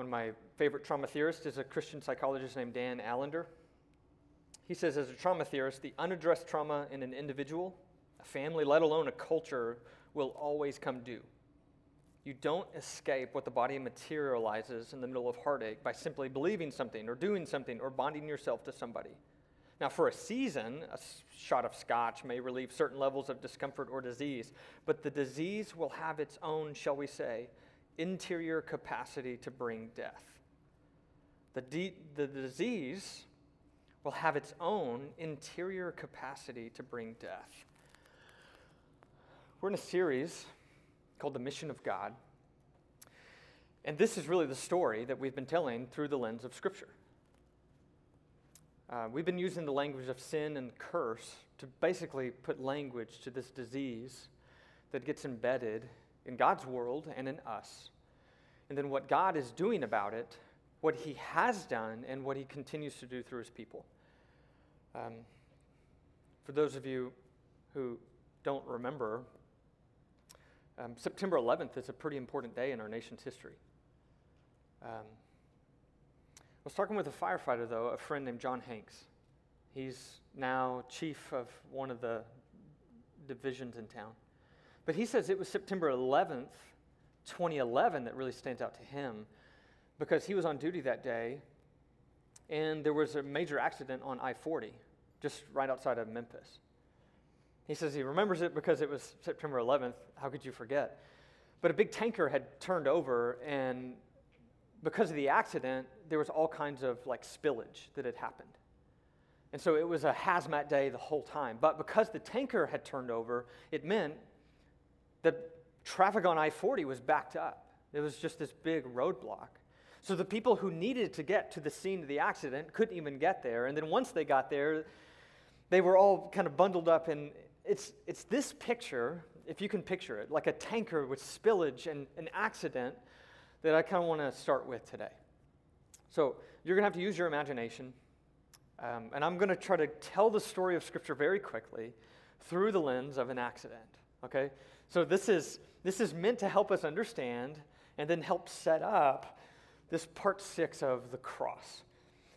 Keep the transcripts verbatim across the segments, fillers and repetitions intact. One of my favorite trauma theorists is a Christian psychologist named Dan Allender. He says, as a trauma theorist, the unaddressed trauma in an individual, a family, let alone a culture, will always come due. You don't escape what the body materializes in the middle of heartache by simply believing something or doing something or bonding yourself to somebody. Now, for a season, a shot of scotch may relieve certain levels of discomfort or disease, but the disease will have its own, shall we say, interior capacity to bring death. The, de- the disease will have its own interior capacity to bring death. We're in a series called The Mission of God, and this is really the story that we've been telling through the lens of Scripture. Uh, we've been using the language of sin and curse to basically put language to this disease that gets embedded in God's world and in us, and then what God is doing about it, what he has done, and what he continues to do through his people. Um, for those of you who don't remember, um, September eleventh is a pretty important day in our nation's history. Um, I was talking with a firefighter, though, a friend named John Hanks. He's now chief of one of the divisions in town. But he says it was September eleventh, twenty eleven that really stands out to him, because he was on duty that day, and there was a major accident on I forty, just right outside of Memphis. He says he remembers it because it was September eleventh. How could you forget? But a big tanker had turned over, and because of the accident, there was all kinds of like spillage that had happened. And so it was a hazmat day the whole time. But because the tanker had turned over, it meant the traffic on I forty was backed up. It was just this big roadblock. So the people who needed to get to the scene of the accident couldn't even get there. And then once they got there, they were all kind of bundled up. And it's it's this picture, if you can picture it, like a tanker with spillage and an accident, that I kind of want to start with today. So you're going to have to use your imagination. Um, and I'm going to try to tell the story of Scripture very quickly through the lens of an accident. Okay? So this is this is meant to help us understand and then help set up this part six of the cross.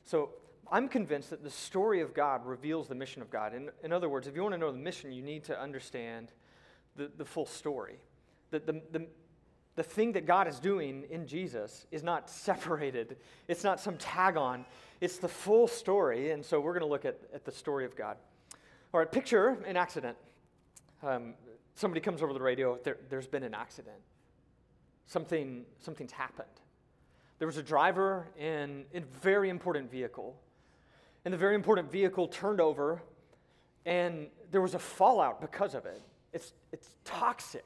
So I'm convinced that the story of God reveals the mission of God. In, in other words, if you want to know the mission, you need to understand the, the full story. The, the, the, the thing that God is doing in Jesus is not separated. It's not some tag on. It's the full story, and so we're going to look at, at the story of God. All right, picture an accident. Um, somebody comes over the radio. There, there's been an accident. Something, something's happened. There was a driver in a very important vehicle, and the very important vehicle turned over, and there was a fallout because of it. It's it's toxic.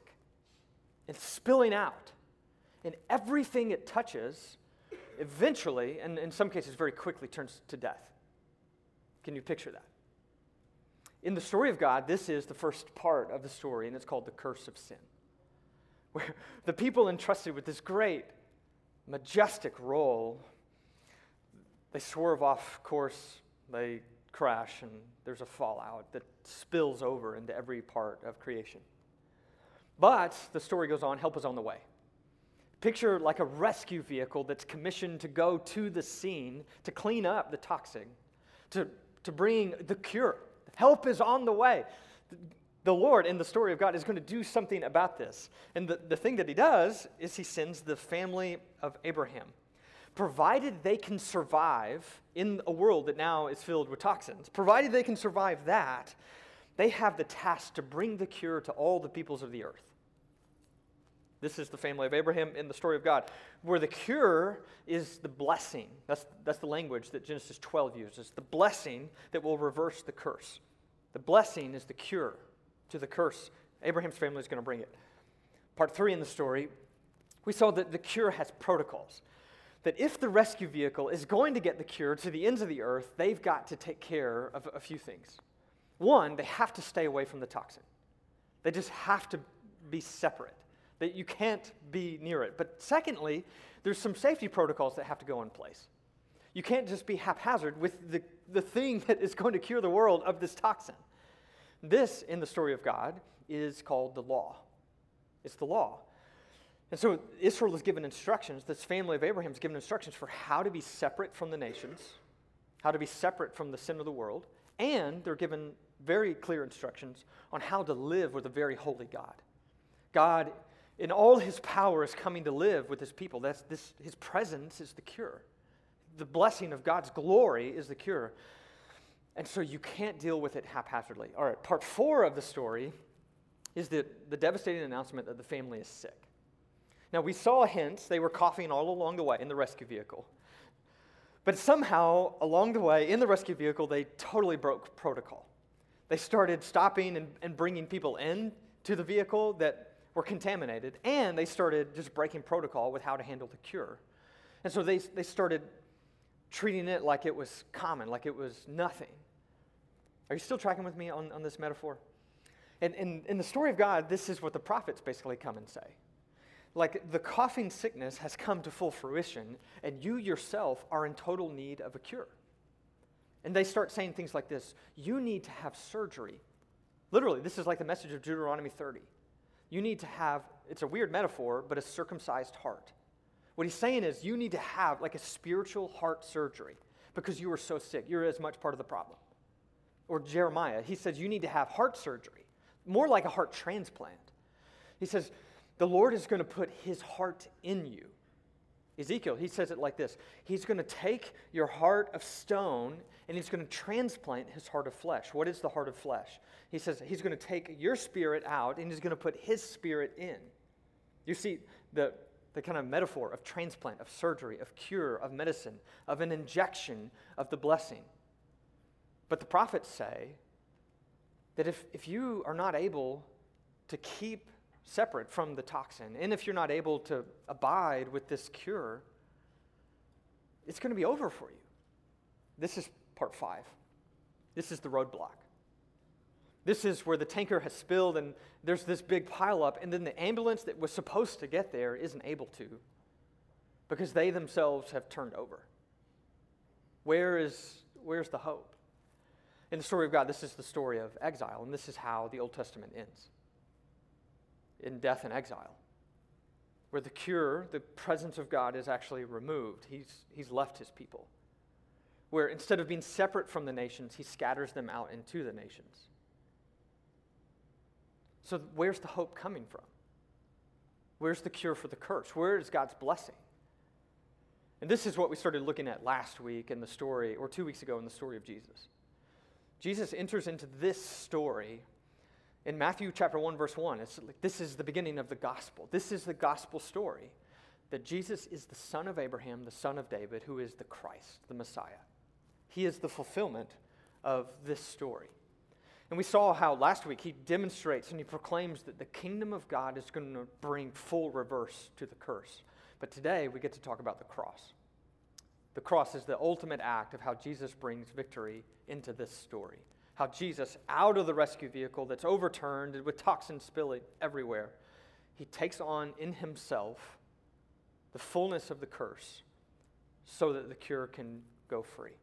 It's spilling out, and everything it touches eventually, and in some cases very quickly, turns to death. Can you picture that? In the story of God, this is the first part of the story, and it's called the curse of sin, where the people entrusted with this great majestic role, they swerve off course, they crash, and there's a fallout that spills over into every part of creation. But the story goes on, help is on the way. Picture like a rescue vehicle that's commissioned to go to the scene to clean up the toxic, to, to bring the cure. Help is on the way. The Lord, in the story of God, is going to do something about this. And the, the thing that he does is he sends the family of Abraham. Provided they can survive in a world that now is filled with toxins, provided they can survive that, they have the task to bring the cure to all the peoples of the earth. This is the family of Abraham in the story of God, where the cure is the blessing. That's, that's the language that Genesis twelve uses, the blessing that will reverse the curse. The blessing is the cure to the curse. Abraham's family is going to bring it. Part three in the story, we saw that the cure has protocols. That if the rescue vehicle is going to get the cure to the ends of the earth, they've got to take care of a few things. One, they have to stay away from the toxin. They just have to be separate. That you can't be near it. But secondly, there's some safety protocols that have to go in place. You can't just be haphazard with the, the thing that is going to cure the world of this toxin. This, in the story of God, is called the law. It's the law. And so Israel is given instructions, this family of Abraham is given instructions for how to be separate from the nations, how to be separate from the sin of the world, and they're given very clear instructions on how to live with a very holy God. God, in all his power, is coming to live with his people. That's this. His presence is the cure. The blessing of God's glory is the cure. And so you can't deal with it haphazardly. All right, part four of the story is the, the devastating announcement that the family is sick. Now, we saw hints. They were coughing all along the way in the rescue vehicle. But somehow, along the way, in the rescue vehicle, they totally broke protocol. They started stopping and, and bringing people in to the vehicle that were contaminated, and they started just breaking protocol with how to handle the cure. And so they, they started treating it like it was common, like it was nothing. Are you still tracking with me on, on this metaphor? And in the story of God, this is what the prophets basically come and say. Like, the coughing sickness has come to full fruition, and you yourself are in total need of a cure. And they start saying things like this: you need to have surgery. Literally, this is like the message of Deuteronomy thirty. You need to have, it's a weird metaphor, but a circumcised heart. What he's saying is you need to have like a spiritual heart surgery because you are so sick. You're as much part of the problem. Or Jeremiah, he says you need to have heart surgery, more like a heart transplant. He says the Lord is going to put his heart in you. Ezekiel, he says it like this. He's going to take your heart of stone and he's going to transplant his heart of flesh. What is the heart of flesh? He says he's going to take your spirit out and he's going to put his spirit in. You see the, the kind of metaphor of transplant, of surgery, of cure, of medicine, of an injection, of the blessing. But the prophets say that if, if you are not able to keep separate from the toxin, and if you're not able to abide with this cure, it's going to be over for you. This is part five. This is the roadblock. This is where the tanker has spilled, and there's this big pileup, and then the ambulance that was supposed to get there isn't able to because they themselves have turned over. Where is, where's the hope? In the story of God, this is the story of exile, and this is how the Old Testament ends. In death and exile, where the cure, the presence of God is actually removed. He's, he's left his people. Where instead of being separate from the nations, he scatters them out into the nations. So where's the hope coming from? Where's the cure for the curse? Where is God's blessing? And this is what we started looking at last week in the story, or two weeks ago in the story of Jesus. Jesus enters into this story in Matthew chapter one, verse one, it's like, this is the beginning of the gospel. This is the gospel story, that Jesus is the son of Abraham, the son of David, who is the Christ, the Messiah. He is the fulfillment of this story. And we saw how last week he demonstrates and he proclaims that the kingdom of God is going to bring full reverse to the curse. But today we get to talk about the cross. The cross is the ultimate act of how Jesus brings victory into this story. How Jesus, out of the rescue vehicle that's overturned with toxins spilling everywhere, he takes on in himself the fullness of the curse so that the cure can go free.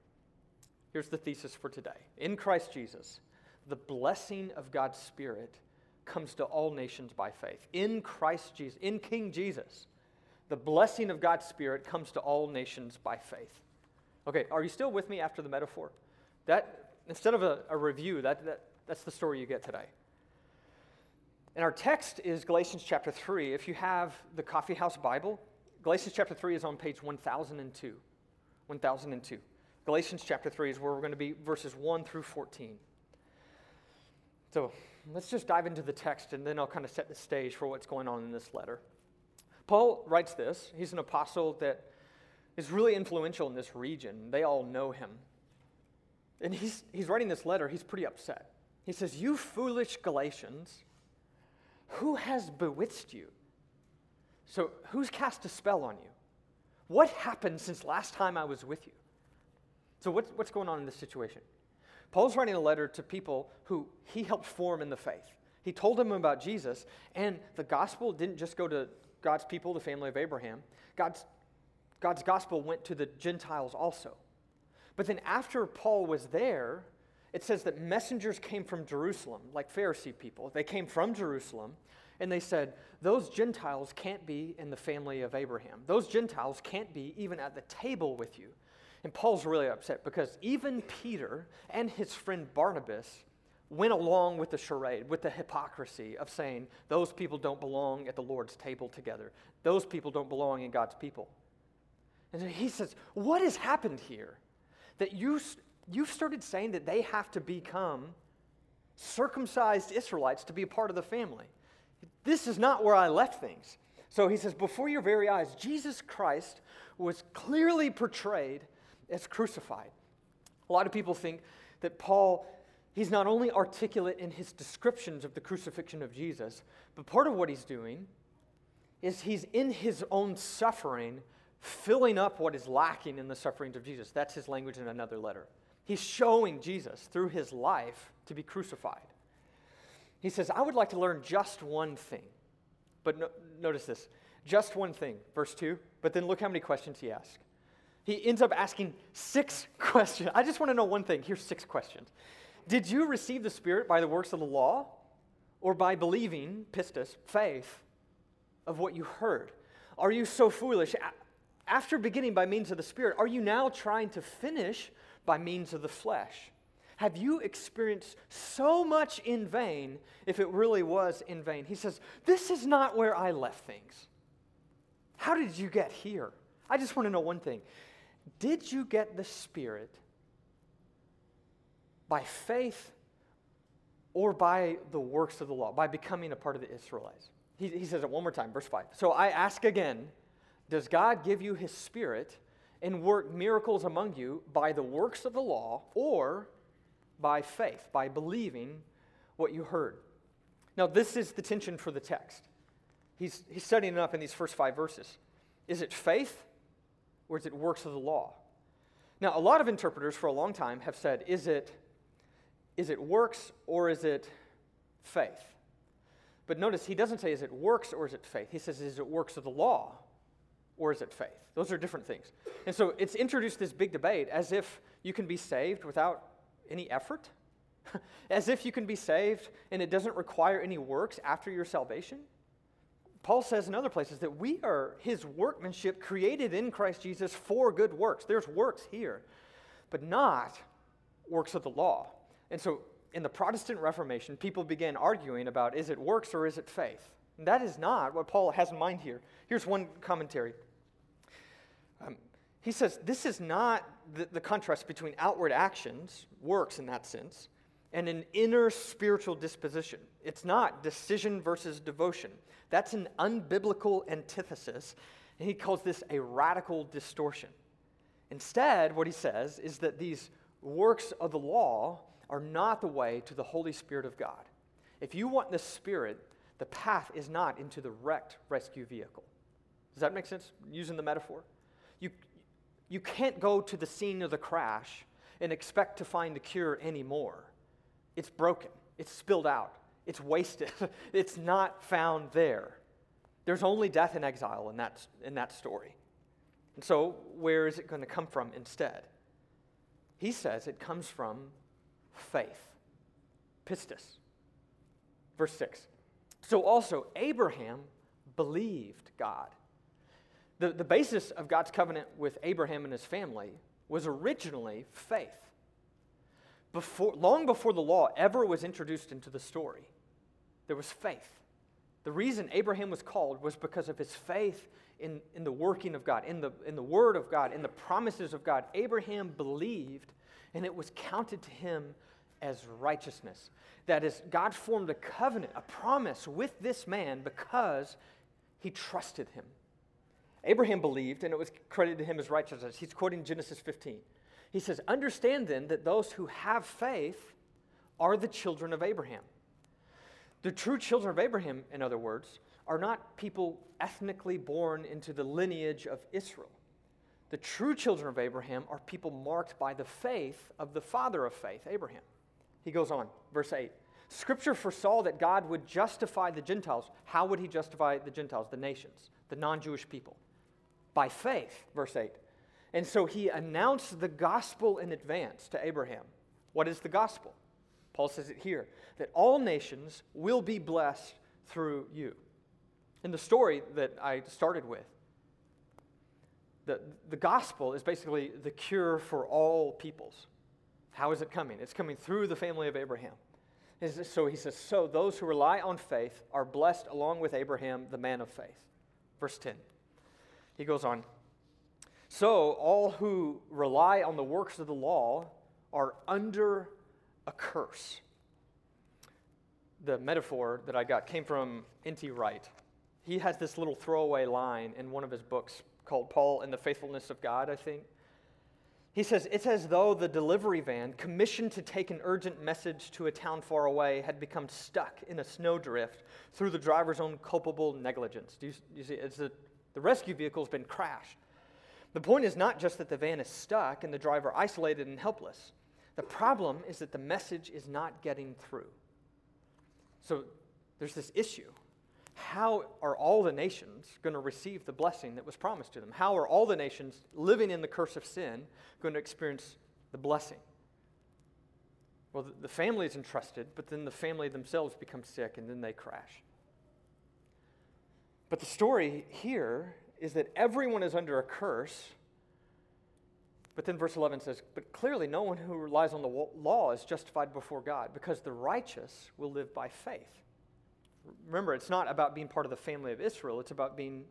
Here's the thesis for today. In Christ Jesus, the blessing of God's Spirit comes to all nations by faith. In Christ Jesus, in King Jesus, the blessing of God's Spirit comes to all nations by faith. Okay, are you still with me after the metaphor? That... Instead of a, a review, that, that that's the story you get today. And our text is Galatians chapter three. If you have the Coffee House Bible, Galatians chapter three is on page one thousand two. one thousand two. Galatians chapter three is where we're going to be, verses one through fourteen. So let's just dive into the text, and then I'll kind of set the stage for what's going on in this letter. Paul writes this. He's an apostle that is really influential in this region. They all know him. And he's he's writing this letter. He's pretty upset. He says, "You foolish Galatians, who has bewitched you?" So who's cast a spell on you? What happened since last time I was with you? So what's, what's going on in this situation? Paul's writing a letter to people who he helped form in the faith. He told them about Jesus, and the gospel didn't just go to God's people, the family of Abraham. God's, God's gospel went to the Gentiles also. But then after Paul was there, it says that messengers came from Jerusalem, like Pharisee people. They came from Jerusalem, and they said, those Gentiles can't be in the family of Abraham. Those Gentiles can't be even at the table with you. And Paul's really upset because even Peter and his friend Barnabas went along with the charade, with the hypocrisy of saying, those people don't belong at the Lord's table together. Those people don't belong in God's people. And so he says, what has happened here? That you, you've started saying that they have to become circumcised Israelites to be a part of the family. This is not where I left things. So he says, before your very eyes, Jesus Christ was clearly portrayed as crucified. A lot of people think that Paul, he's not only articulate in his descriptions of the crucifixion of Jesus, but part of what he's doing is he's in his own suffering filling up what is lacking in the sufferings of Jesus. That's his language in another letter. He's showing Jesus through his life to be crucified. He says, I would like to learn just one thing. But no, notice this, just one thing, verse two. But then look how many questions he asks. He ends up asking six questions. I just want to know one thing. Here's six questions. Did you receive the Spirit by the works of the law or by believing, pistis, faith, of what you heard? Are you so foolish? After beginning by means of the Spirit, are you now trying to finish by means of the flesh? Have you experienced so much in vain if it really was in vain? He says, this is not where I left things. How did you get here? I just want to know one thing. Did you get the Spirit by faith or by the works of the law, by becoming a part of the Israelites? He, he says it one more time, verse five. So I ask again, does God give you his Spirit and work miracles among you by the works of the law or by faith, by believing what you heard? Now, this is the tension for the text. He's, he's setting it up in these first five verses. Is it faith or is it works of the law? Now, a lot of interpreters for a long time have said, is it, is it works or is it faith? But notice he doesn't say, is it works or is it faith? He says, is it works of the law or is it faith? Those are different things. And so it's introduced this big debate as if you can be saved without any effort, as if you can be saved and it doesn't require any works after your salvation. Paul says in other places that we are his workmanship created in Christ Jesus for good works. There's works here, but not works of the law. And so in the Protestant Reformation, people began arguing about, is it works or is it faith? And that is not what Paul has in mind here. Here's one commentary. Um, he says, this is not the, the contrast between outward actions, works in that sense, and an inner spiritual disposition. It's not decision versus devotion. That's an unbiblical antithesis, and he calls this a radical distortion. Instead, what he says is that these works of the law are not the way to the Holy Spirit of God. If you want the Spirit, the path is not into the wrecked rescue vehicle. Does that make sense, using the metaphor? You, you can't go to the scene of the crash and expect to find the cure anymore. It's broken. It's spilled out. It's wasted. It's not found there. There's only death and exile in that, in that story. And so where is it going to come from instead? He says it comes from faith. Pistis. Verse six. So also Abraham believed God. The, the basis of God's covenant with Abraham and his family was originally faith. Before, long before the law ever was introduced into the story, there was faith. The reason Abraham was called was because of his faith in, in the working of God, in the, in the word of God, in the promises of God. Abraham believed, and it was counted to him as righteousness. That is, God formed a covenant, a promise with this man because he trusted him. Abraham believed, and it was credited to him as righteousness. He's quoting Genesis fifteen. He says, understand then that those who have faith are the children of Abraham. The true children of Abraham, in other words, are not people ethnically born into the lineage of Israel. The true children of Abraham are people marked by the faith of the father of faith, Abraham. He goes on, verse eight. Scripture foresaw that God would justify the Gentiles. How would he justify the Gentiles, the nations, the non-Jewish people? By faith, verse eight. And so he announced the gospel in advance to Abraham. What is the gospel? Paul says it here, that all nations will be blessed through you. In the story that I started with, the, the gospel is basically the cure for all peoples. How is it coming? It's coming through the family of Abraham. So he says, so those who rely on faith are blessed along with Abraham, the man of faith. Verse ten. He goes on. So all who rely on the works of the law are under a curse. The metaphor that I got came from N T Wright. He has this little throwaway line in one of his books called Paul and the Faithfulness of God, I think. He says, it's as though the delivery van commissioned to take an urgent message to a town far away had become stuck in a snowdrift through the driver's own culpable negligence. Do you, you see? It's the, the rescue vehicle's been crashed. The point is not just that the van is stuck and the driver isolated and helpless. The problem is that the message is not getting through. So there's this issue. How are all the nations going to receive the blessing that was promised to them? How are all the nations living in the curse of sin going to experience the blessing? Well, the family is entrusted, but then the family themselves become sick, and then they crash. But the story here is that everyone is under a curse, but then verse eleven says, but clearly no one who relies on the law is justified before God, because the righteous will live by faith. Remember, it's not about being part of the family of Israel. It's about being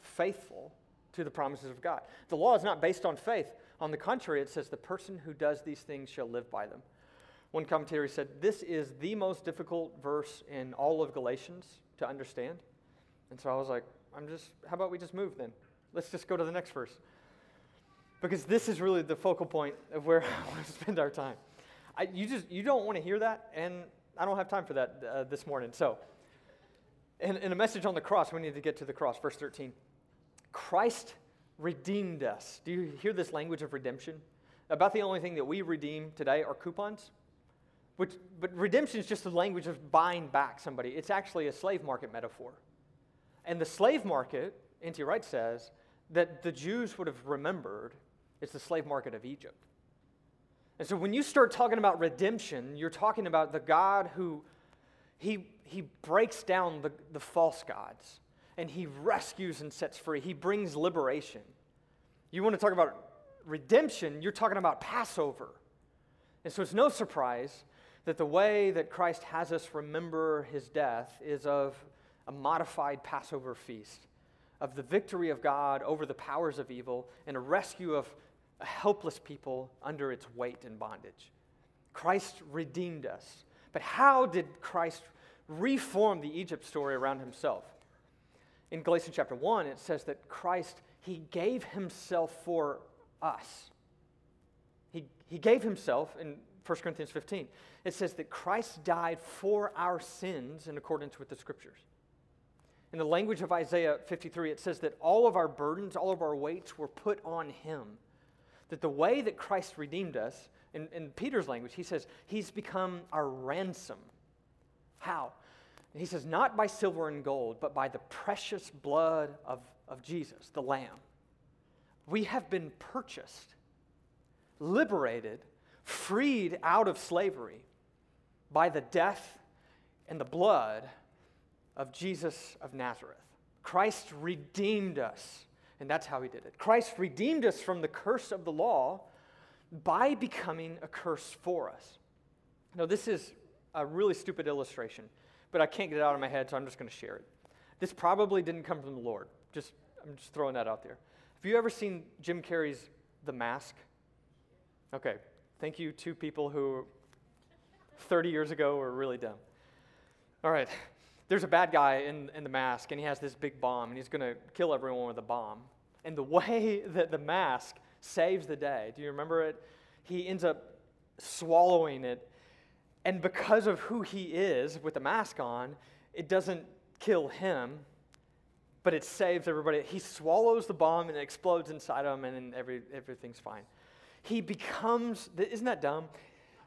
faithful to the promises of God. The law is not based on faith. On the contrary, it says the person who does these things shall live by them. One commentary said this is the most difficult verse in all of Galatians to understand. And so I was like, I'm just, how about we just move then? Let's just go to the next verse. Because this is really the focal point of where I want to spend our time. I, you just, you don't want to hear that, and I don't have time for that uh, this morning, so. In, in a message on the cross, we need to get to the cross. Verse thirteen, Christ redeemed us. Do you hear this language of redemption? About the only thing that we redeem today are coupons. Which, but redemption is just the language of buying back somebody. It's actually a slave market metaphor. And the slave market, N T Wright says, that the Jews would have remembered is the slave market of Egypt. And so when you start talking about redemption, you're talking about the God who... He he breaks down the, the false gods, and he rescues and sets free. He brings liberation. You want to talk about redemption, you're talking about Passover. And so it's no surprise that the way that Christ has us remember his death is of a modified Passover feast, of the victory of God over the powers of evil, and a rescue of a helpless people under its weight and bondage. Christ redeemed us. But how did Christ reform the Egypt story around himself? In Galatians chapter one, it says that Christ, he gave himself for us. He, he gave himself, in First Corinthians fifteen, it says that Christ died for our sins in accordance with the Scriptures. In the language of Isaiah fifty-three, it says that all of our burdens, all of our weights were put on him. That the way that Christ redeemed us, In, in Peter's language, he says, he's become our ransom. How? He says, not by silver and gold, but by the precious blood of, of Jesus, the Lamb. We have been purchased, liberated, freed out of slavery by the death and the blood of Jesus of Nazareth. Christ redeemed us, and that's how he did it. Christ redeemed us from the curse of the law by becoming a curse for us. Now, this is a really stupid illustration, but I can't get it out of my head, so I'm just going to share it. This probably didn't come from the Lord. Just I'm just throwing that out there. Have you ever seen Jim Carrey's The Mask? Okay, thank you two people who thirty years ago were really dumb. All right, there's a bad guy in, in The Mask, and he has this big bomb, and he's going to kill everyone with a bomb. And the way that The Mask saves the day. Do you remember it? He ends up swallowing it, and because of who he is with the mask on, it doesn't kill him, but it saves everybody. He swallows the bomb and it explodes inside him, and then every, everything's fine. He becomes, isn't that dumb?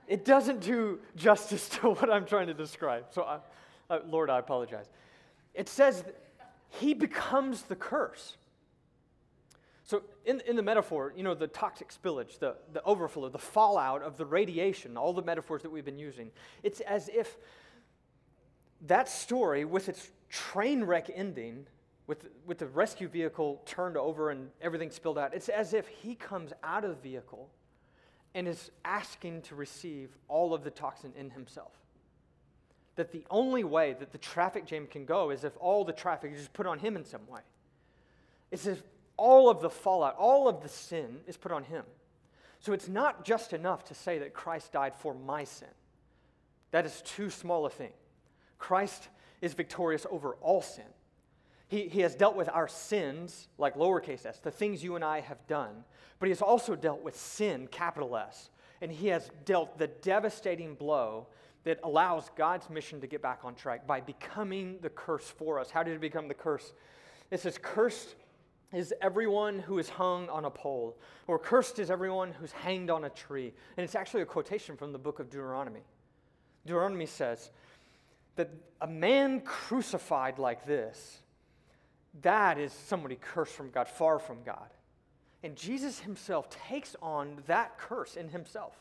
It doesn't do justice to what I'm trying to describe, so I, uh, Lord, I apologize. It says he becomes the curse. So in, in the metaphor, you know, the toxic spillage, the, the overflow, the fallout of the radiation, all the metaphors that we've been using, it's as if that story, with its train wreck ending, with, with the rescue vehicle turned over and everything spilled out, it's as if he comes out of the vehicle and is asking to receive all of the toxin in himself. That the only way that the traffic jam can go is if all the traffic is put on him in some way. It's as if all of the fallout, all of the sin is put on him. So it's not just enough to say that Christ died for my sin. That is too small a thing. Christ is victorious over all sin. He, he has dealt with our sins, like lowercase s, the things you and I have done, but he has also dealt with sin, capital S, and he has dealt the devastating blow that allows God's mission to get back on track by becoming the curse for us. How did he become the curse? It says, cursed is everyone who is hung on a pole, or cursed is everyone who's hanged on a tree. And it's actually a quotation from the book of Deuteronomy. Deuteronomy says that a man crucified like this, that is somebody cursed from God, far from God. And Jesus himself takes on that curse in himself.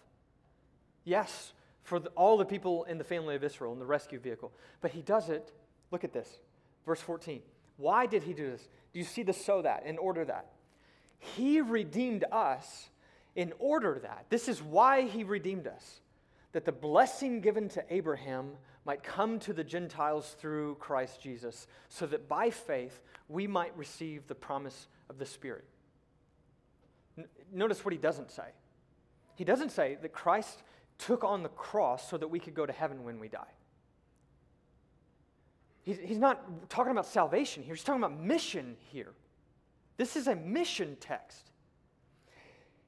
Yes, for the, all the people in the family of Israel, in the rescue vehicle. But he does it, look at this, verse fourteen. Why did he do this? Do you see the so that, in order that? He redeemed us in order that. This is why he redeemed us, that the blessing given to Abraham might come to the Gentiles through Christ Jesus, so that by faith we might receive the promise of the Spirit. N- notice what he doesn't say. He doesn't say that Christ took on the cross so that we could go to heaven when we die. He's, he's not talking about salvation here. He's talking about mission here. This is a mission text.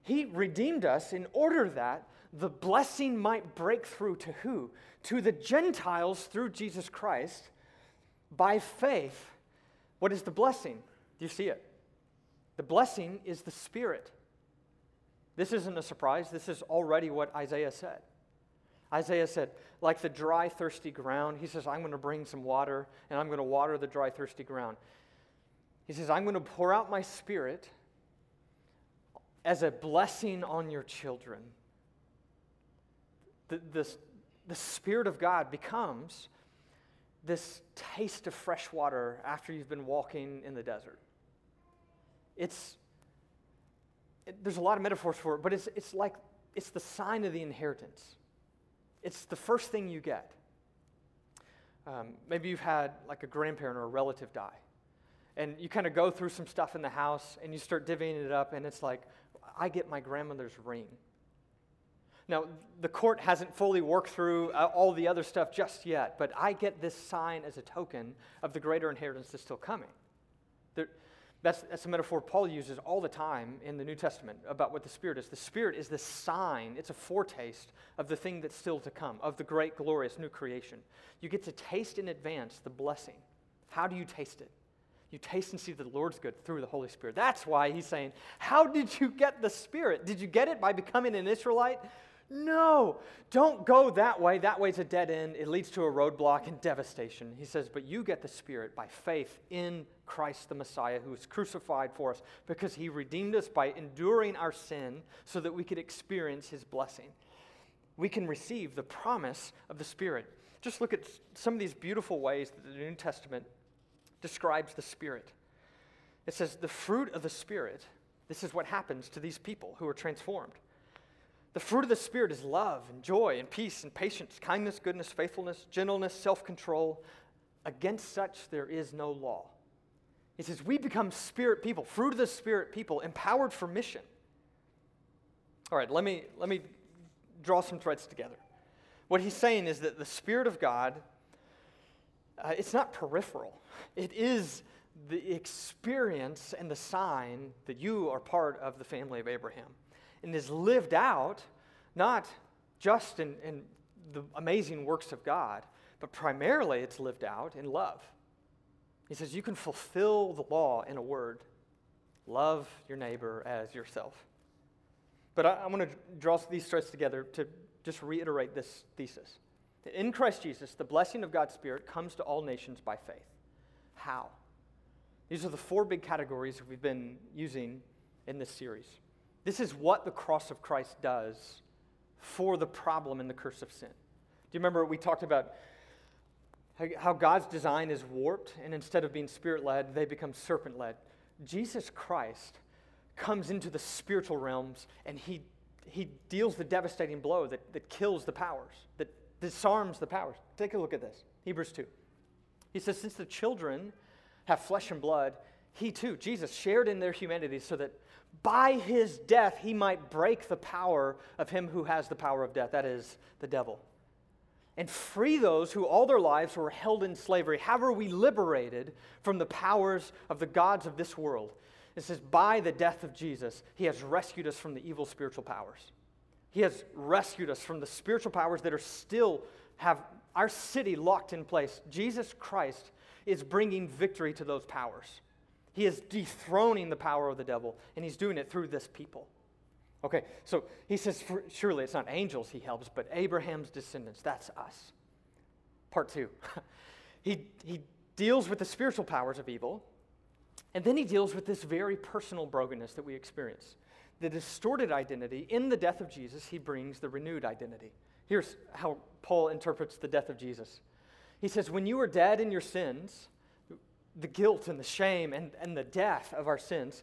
He redeemed us in order that the blessing might break through to who? To the Gentiles through Jesus Christ by faith. What is the blessing? Do you see it? The blessing is the Spirit. This isn't a surprise. This is already what Isaiah said. Isaiah said, like the dry, thirsty ground, he says, I'm going to bring some water, and I'm going to water the dry, thirsty ground. He says, I'm going to pour out my Spirit as a blessing on your children. The, this, the Spirit of God becomes this taste of fresh water after you've been walking in the desert. It's, it, there's a lot of metaphors for it, but it's, it's like, it's the sign of the inheritance. It's the first thing you get. Um, maybe you've had like a grandparent or a relative die, and you kind of go through some stuff in the house, and you start divvying it up, and it's like, I get my grandmother's ring. Now, the court hasn't fully worked through uh, all the other stuff just yet, but I get this sign as a token of the greater inheritance that's still coming. There, that's, that's a metaphor Paul uses all the time in the New Testament about what the Spirit is. The Spirit is the sign, it's a foretaste of the thing that's still to come, of the great, glorious new creation. You get to taste in advance the blessing. How do you taste it? You taste and see that the Lord's good through the Holy Spirit. That's why he's saying, how did you get the Spirit? Did you get it by becoming an Israelite? No, don't go that way. That way's a dead end. It leads to a roadblock and devastation. He says, but you get the Spirit by faith in Christ the Messiah, who was crucified for us, because he redeemed us by enduring our sin so that we could experience his blessing. We can receive the promise of the Spirit. Just look at some of these beautiful ways that the New Testament describes the Spirit. It says, the fruit of the Spirit, this is what happens to these people who are transformed. The fruit of the Spirit is love and joy and peace and patience, kindness, goodness, faithfulness, gentleness, self-control. Against such there is no law. It says we become Spirit people, fruit of the Spirit people, empowered for mission. All right, let me, let me draw some threads together. What he's saying is that the Spirit of God, uh, it's not peripheral. It is the experience and the sign that you are part of the family of Abraham. And is lived out, not just in, in the amazing works of God, but primarily it's lived out in love. He says you can fulfill the law in a word. Love your neighbor as yourself. But I, I want to draw these threads together to just reiterate this thesis. In Christ Jesus, the blessing of God's Spirit comes to all nations by faith. How? These are the four big categories we've been using in this series. This is what the cross of Christ does for the problem and the curse of sin. Do you remember we talked about how God's design is warped, and instead of being spirit-led, they become serpent-led. Jesus Christ comes into the spiritual realms, and he he deals the devastating blow that, that kills the powers, that disarms the powers. Take a look at this, Hebrews two. He says, since the children have flesh and blood, he too, Jesus, shared in their humanity so that by his death he might break the power of him who has the power of death, that is, the devil, and free those who all their lives were held in slavery. How are we liberated from the powers of the gods of this world? It says, by the death of Jesus, he has rescued us from the evil spiritual powers. He has rescued us from the spiritual powers that are still have our city locked in place. Jesus Christ is bringing victory to those powers. He is dethroning the power of the devil, and he's doing it through this people. Okay, so he says, surely it's not angels he helps, but Abraham's descendants, that's us. Part two. he, he deals with the spiritual powers of evil, and then he deals with this very personal brokenness that we experience. The distorted identity, in the death of Jesus, he brings the renewed identity. Here's how Paul interprets the death of Jesus. He says, when you were dead in your sins, the guilt and the shame and, and the death of our sins,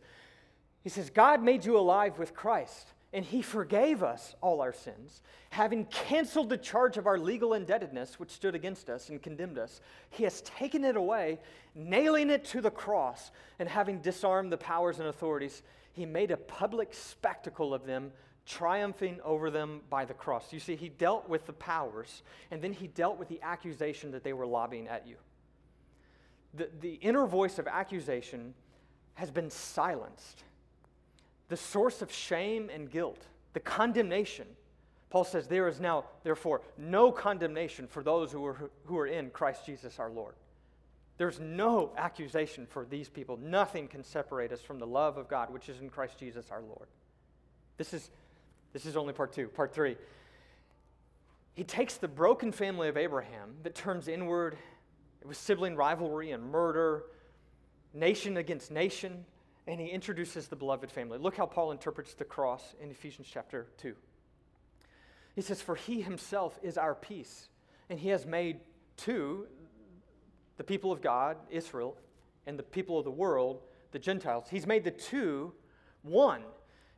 he says, God made you alive with Christ, and he forgave us all our sins, having canceled the charge of our legal indebtedness, which stood against us and condemned us. He has taken it away, nailing it to the cross, and having disarmed the powers and authorities, he made a public spectacle of them, triumphing over them by the cross. You see, he dealt with the powers, and then he dealt with the accusation that they were lobbing at you. The, the inner voice of accusation has been silenced. The source of shame and guilt, the condemnation. Paul says, there is now, therefore, no condemnation for those who are, who are in Christ Jesus our Lord. There's no accusation for these people. Nothing can separate us from the love of God, which is in Christ Jesus our Lord. This is, this is only part two. Part three. He takes the broken family of Abraham that turns inward. It was sibling rivalry and murder, nation against nation, and he introduces the beloved family. Look how Paul interprets the cross in Ephesians chapter two. He says, for he himself is our peace, and he has made two, the people of God, Israel, and the people of the world, the Gentiles. He's made the two one,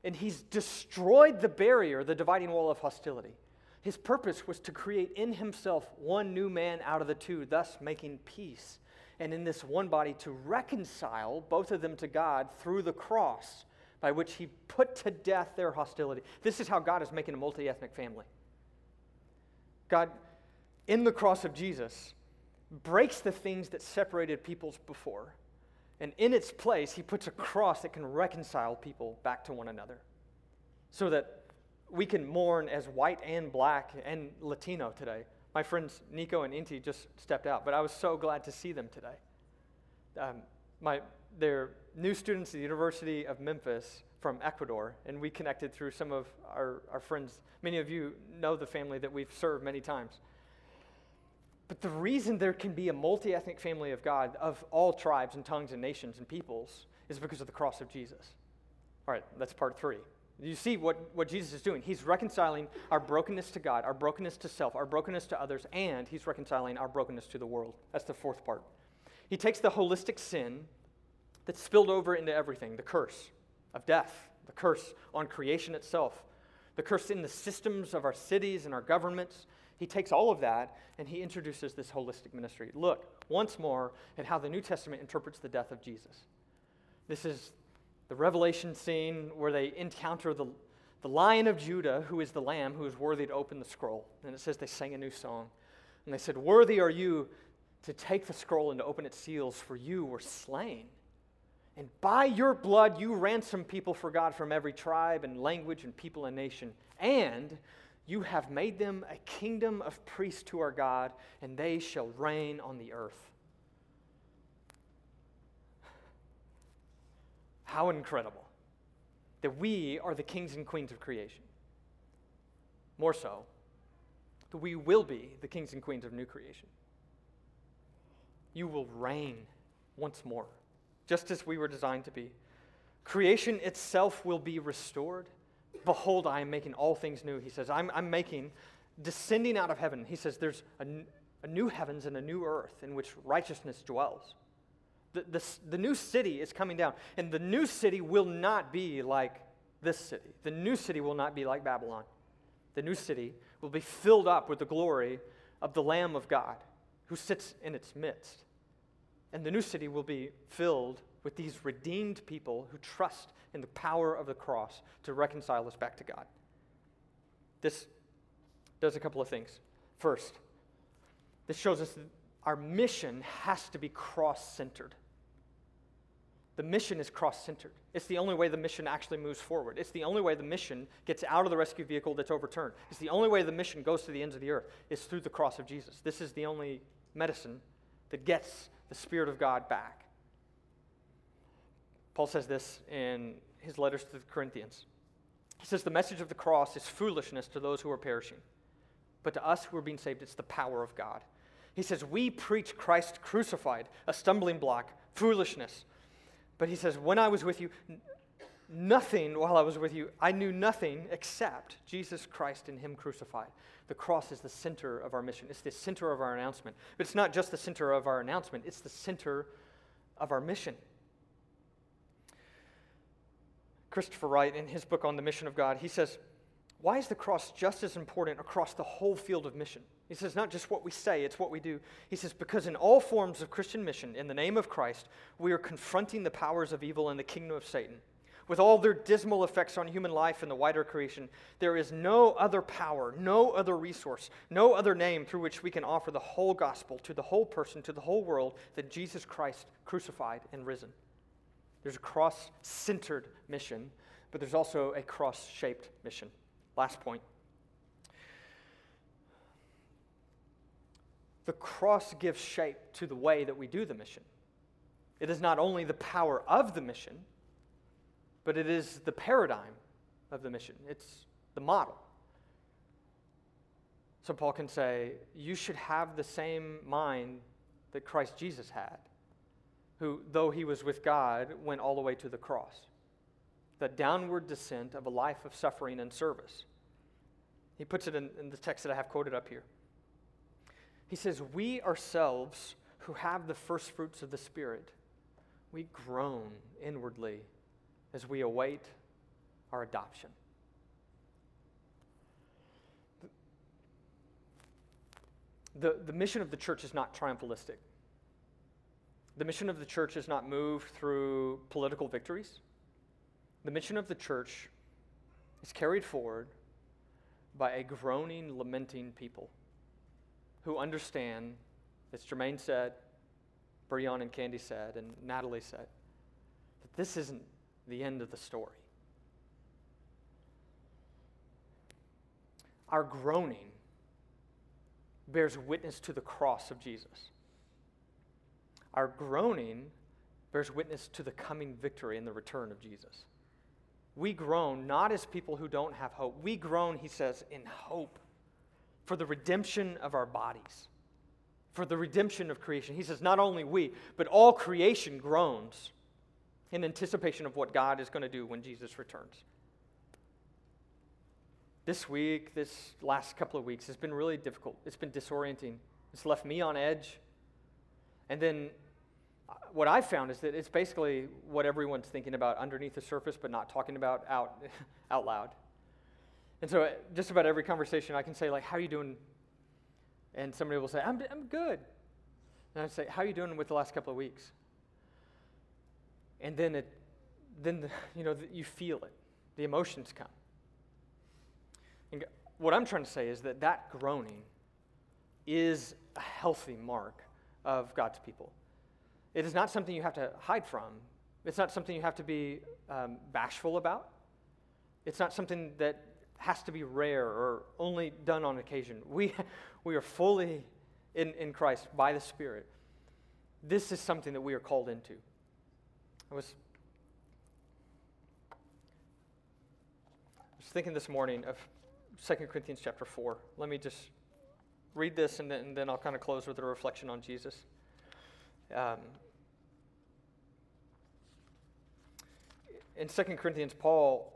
and he's destroyed the barrier, the dividing wall of hostility. His purpose was to create in himself one new man out of the two, thus making peace, and in this one body to reconcile both of them to God through the cross, by which he put to death their hostility. This is how God is making a multi-ethnic family. God, in the cross of Jesus, breaks the things that separated peoples before, and in its place, he puts a cross that can reconcile people back to one another, so that we can mourn as white and black and Latino today. My friends Nico and Inti just stepped out, but I was so glad to see them today. Um, my, they're new students at the University of Memphis from Ecuador, and we connected through some of our, our friends. Many of you know the family that we've served many times. But the reason there can be a multi-ethnic family of God of all tribes and tongues and nations and peoples is because of the cross of Jesus. All right, that's part three. You see what, what Jesus is doing. He's reconciling our brokenness to God, our brokenness to self, our brokenness to others, and he's reconciling our brokenness to the world. That's the fourth part. He takes the holistic sin that spilled over into everything, the curse of death, the curse on creation itself, the curse in the systems of our cities and our governments. He takes all of that, and he introduces this holistic ministry. Look, once more, at how the New Testament interprets the death of Jesus. This is the Revelation scene where they encounter the, the Lion of Judah, who is the Lamb, who is worthy to open the scroll. And it says they sang a new song. And they said, worthy are you to take the scroll and to open its seals, for you were slain. And by your blood you ransomed people for God from every tribe and language and people and nation. And you have made them a kingdom of priests to our God, and they shall reign on the earth. How incredible that we are the kings and queens of creation. More so, that we will be the kings and queens of new creation. You will reign once more, just as we were designed to be. Creation itself will be restored. Behold, I am making all things new, he says. I'm, I'm making, descending out of heaven. He says there's a, a new heavens and a new earth in which righteousness dwells. The, the, the new city is coming down, and the new city will not be like this city. The new city will not be like Babylon. The new city will be filled up with the glory of the Lamb of God who sits in its midst. And the new city will be filled with these redeemed people who trust in the power of the cross to reconcile us back to God. This does a couple of things. First, this shows us that our mission has to be cross-centered. The mission is cross-centered. It's the only way the mission actually moves forward. It's the only way the mission gets out of the rescue vehicle that's overturned. It's the only way the mission goes to the ends of the earth is through the cross of Jesus. This is the only medicine that gets the Spirit of God back. Paul says this in his letters to the Corinthians. He says, the message of the cross is foolishness to those who are perishing, but to us who are being saved, it's the power of God. He says, we preach Christ crucified, a stumbling block, foolishness. But he says, when I was with you, nothing while I was with you, I knew nothing except Jesus Christ and him crucified. The cross is the center of our mission. It's the center of our announcement. But it's not just the center of our announcement. It's the center of our mission. Christopher Wright, in his book on the mission of God, he says, why is the cross just as important across the whole field of mission? He says, not just what we say, it's what we do. He says, because in all forms of Christian mission, in the name of Christ, we are confronting the powers of evil and the kingdom of Satan. With all their dismal effects on human life and the wider creation, there is no other power, no other resource, no other name through which we can offer the whole gospel to the whole person, to the whole world, than Jesus Christ crucified and risen. There's a cross-centered mission, but there's also a cross-shaped mission. Last point. The cross gives shape to the way that we do the mission. It is not only the power of the mission, but it is the paradigm of the mission. It's the model. So Paul can say, you should have the same mind that Christ Jesus had, who, though he was with God, went all the way to the cross. The downward descent of a life of suffering and service. He puts it in, in the text that I have quoted up here. He says, we ourselves who have the first fruits of the Spirit, we groan inwardly as we await our adoption. The, the mission of the church is not triumphalistic. The mission of the church is not moved through political victories. The mission of the church is carried forward by a groaning, lamenting people who understand, as Jermaine said, Brianna and Candy said, and Natalie said, that this isn't the end of the story. Our groaning bears witness to the cross of Jesus. Our groaning bears witness to the coming victory and the return of Jesus. We groan not as people who don't have hope. We groan, he says, in hope for the redemption of our bodies, for the redemption of creation. He says, not only we, but all creation groans in anticipation of what God is going to do when Jesus returns. This week, this last couple of weeks, has been really difficult. It's been disorienting. It's left me on edge. And then what I found is that it's basically what everyone's thinking about underneath the surface but not talking about out out loud. And so just about every conversation I can say, like, how are you doing? And somebody will say, I'm I'm good. And I say, how are you doing with the last couple of weeks? And then it then the, you know, the, you feel it. The emotions come. And what I'm trying to say is that that groaning is a healthy mark of God's people. It is not something you have to hide from. It's not something you have to be um, bashful about. It's not something that has to be rare or only done on occasion. We we are fully in, in Christ by the Spirit. This is something that we are called into. I was, I was thinking this morning of Second Corinthians chapter four. Let me just read this, and then, and then I'll kind of close with a reflection on Jesus. Um, in Second Corinthians, Paul,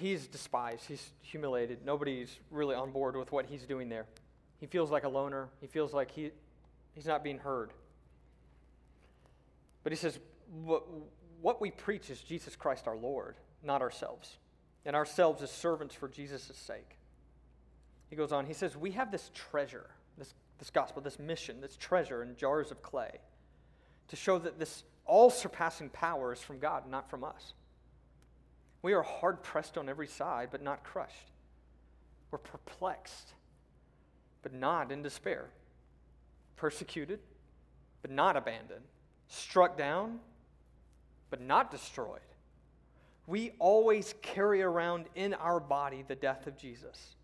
he's despised, he's humiliated. Nobody's really on board with what he's doing there. He feels like a loner. He feels like he, he's not being heard. But he says, what, what we preach is Jesus Christ our Lord, not ourselves. And ourselves as servants for Jesus' sake. He goes on, he says, we have this treasure, this, this gospel, this mission, this treasure in jars of clay to show that this all-surpassing power is from God, not from us. We are hard-pressed on every side, but not crushed. We're perplexed, but not in despair. Persecuted, but not abandoned. Struck down, but not destroyed. We always carry around in our body the death of Jesus,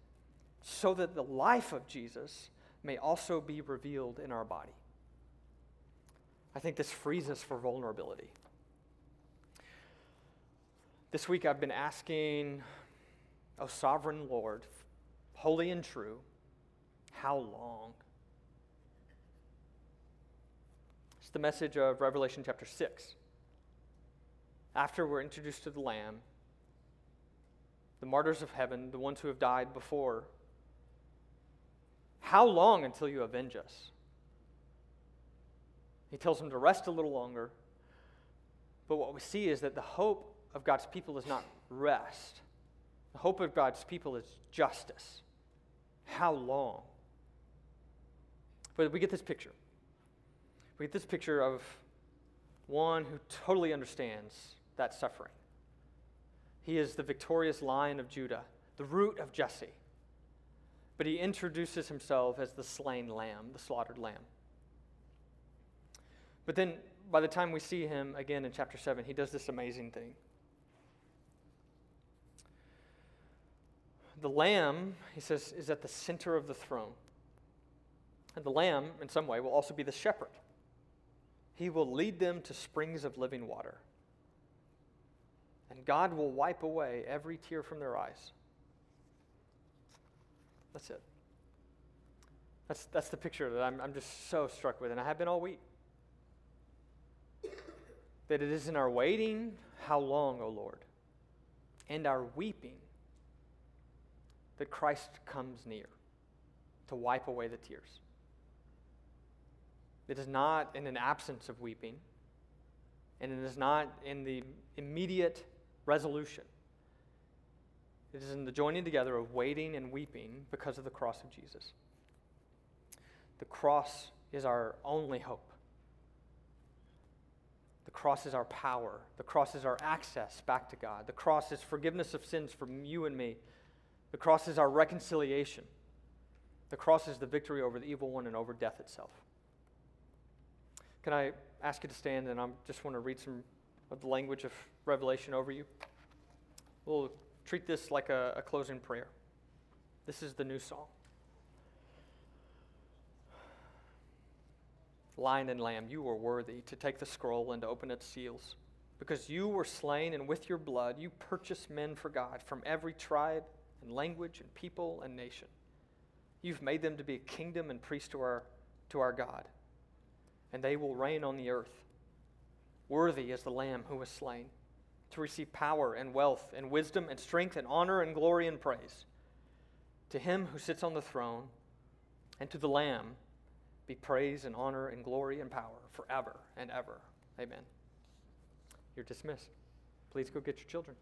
so that the life of Jesus may also be revealed in our body. I think this frees us for vulnerability. This week I've been asking, O sovereign Lord, holy and true, how long? It's the message of Revelation chapter six. After we're introduced to the Lamb, the martyrs of heaven, the ones who have died before, how long until you avenge us? He tells them to rest a little longer, but what we see is that the hope of God's people is not rest. The hope of God's people is justice. How long? But we get this picture. We get this picture of one who totally understands that suffering. He is the victorious Lion of Judah, the root of Jesse. But he introduces himself as the slain lamb, the slaughtered lamb. But then by the time we see him again in chapter seven, he does this amazing thing. The lamb, he says, is at the center of the throne. And the lamb, in some way, will also be the shepherd. He will lead them to springs of living water. And God will wipe away every tear from their eyes. That's it. That's, that's the picture that I'm, I'm just so struck with, and I have been all week. That it is in our waiting, how long, O Lord, and our weeping, that Christ comes near to wipe away the tears. It is not in an absence of weeping, and it is not in the immediate resolution. It is in the joining together of waiting and weeping because of the cross of Jesus. The cross is our only hope. The cross is our power. The cross is our access back to God. The cross is forgiveness of sins for you and me. The cross is our reconciliation. The cross is the victory over the evil one and over death itself. Can I ask you to stand, and I just want to read some of the language of Revelation over you. We'll treat this like a, a closing prayer. This is the new song. Lion and Lamb, you were worthy to take the scroll and to open its seals, because you were slain, and with your blood you purchased men for God from every tribe and language and people and nation. You've made them to be a kingdom and priest to our, to our God. And they will reign on the earth. Worthy is the Lamb who was slain, to receive power and wealth and wisdom and strength and honor and glory and praise. To him who sits on the throne and to the Lamb be praise and honor and glory and power forever and ever. Amen. You're dismissed. Please go get your children.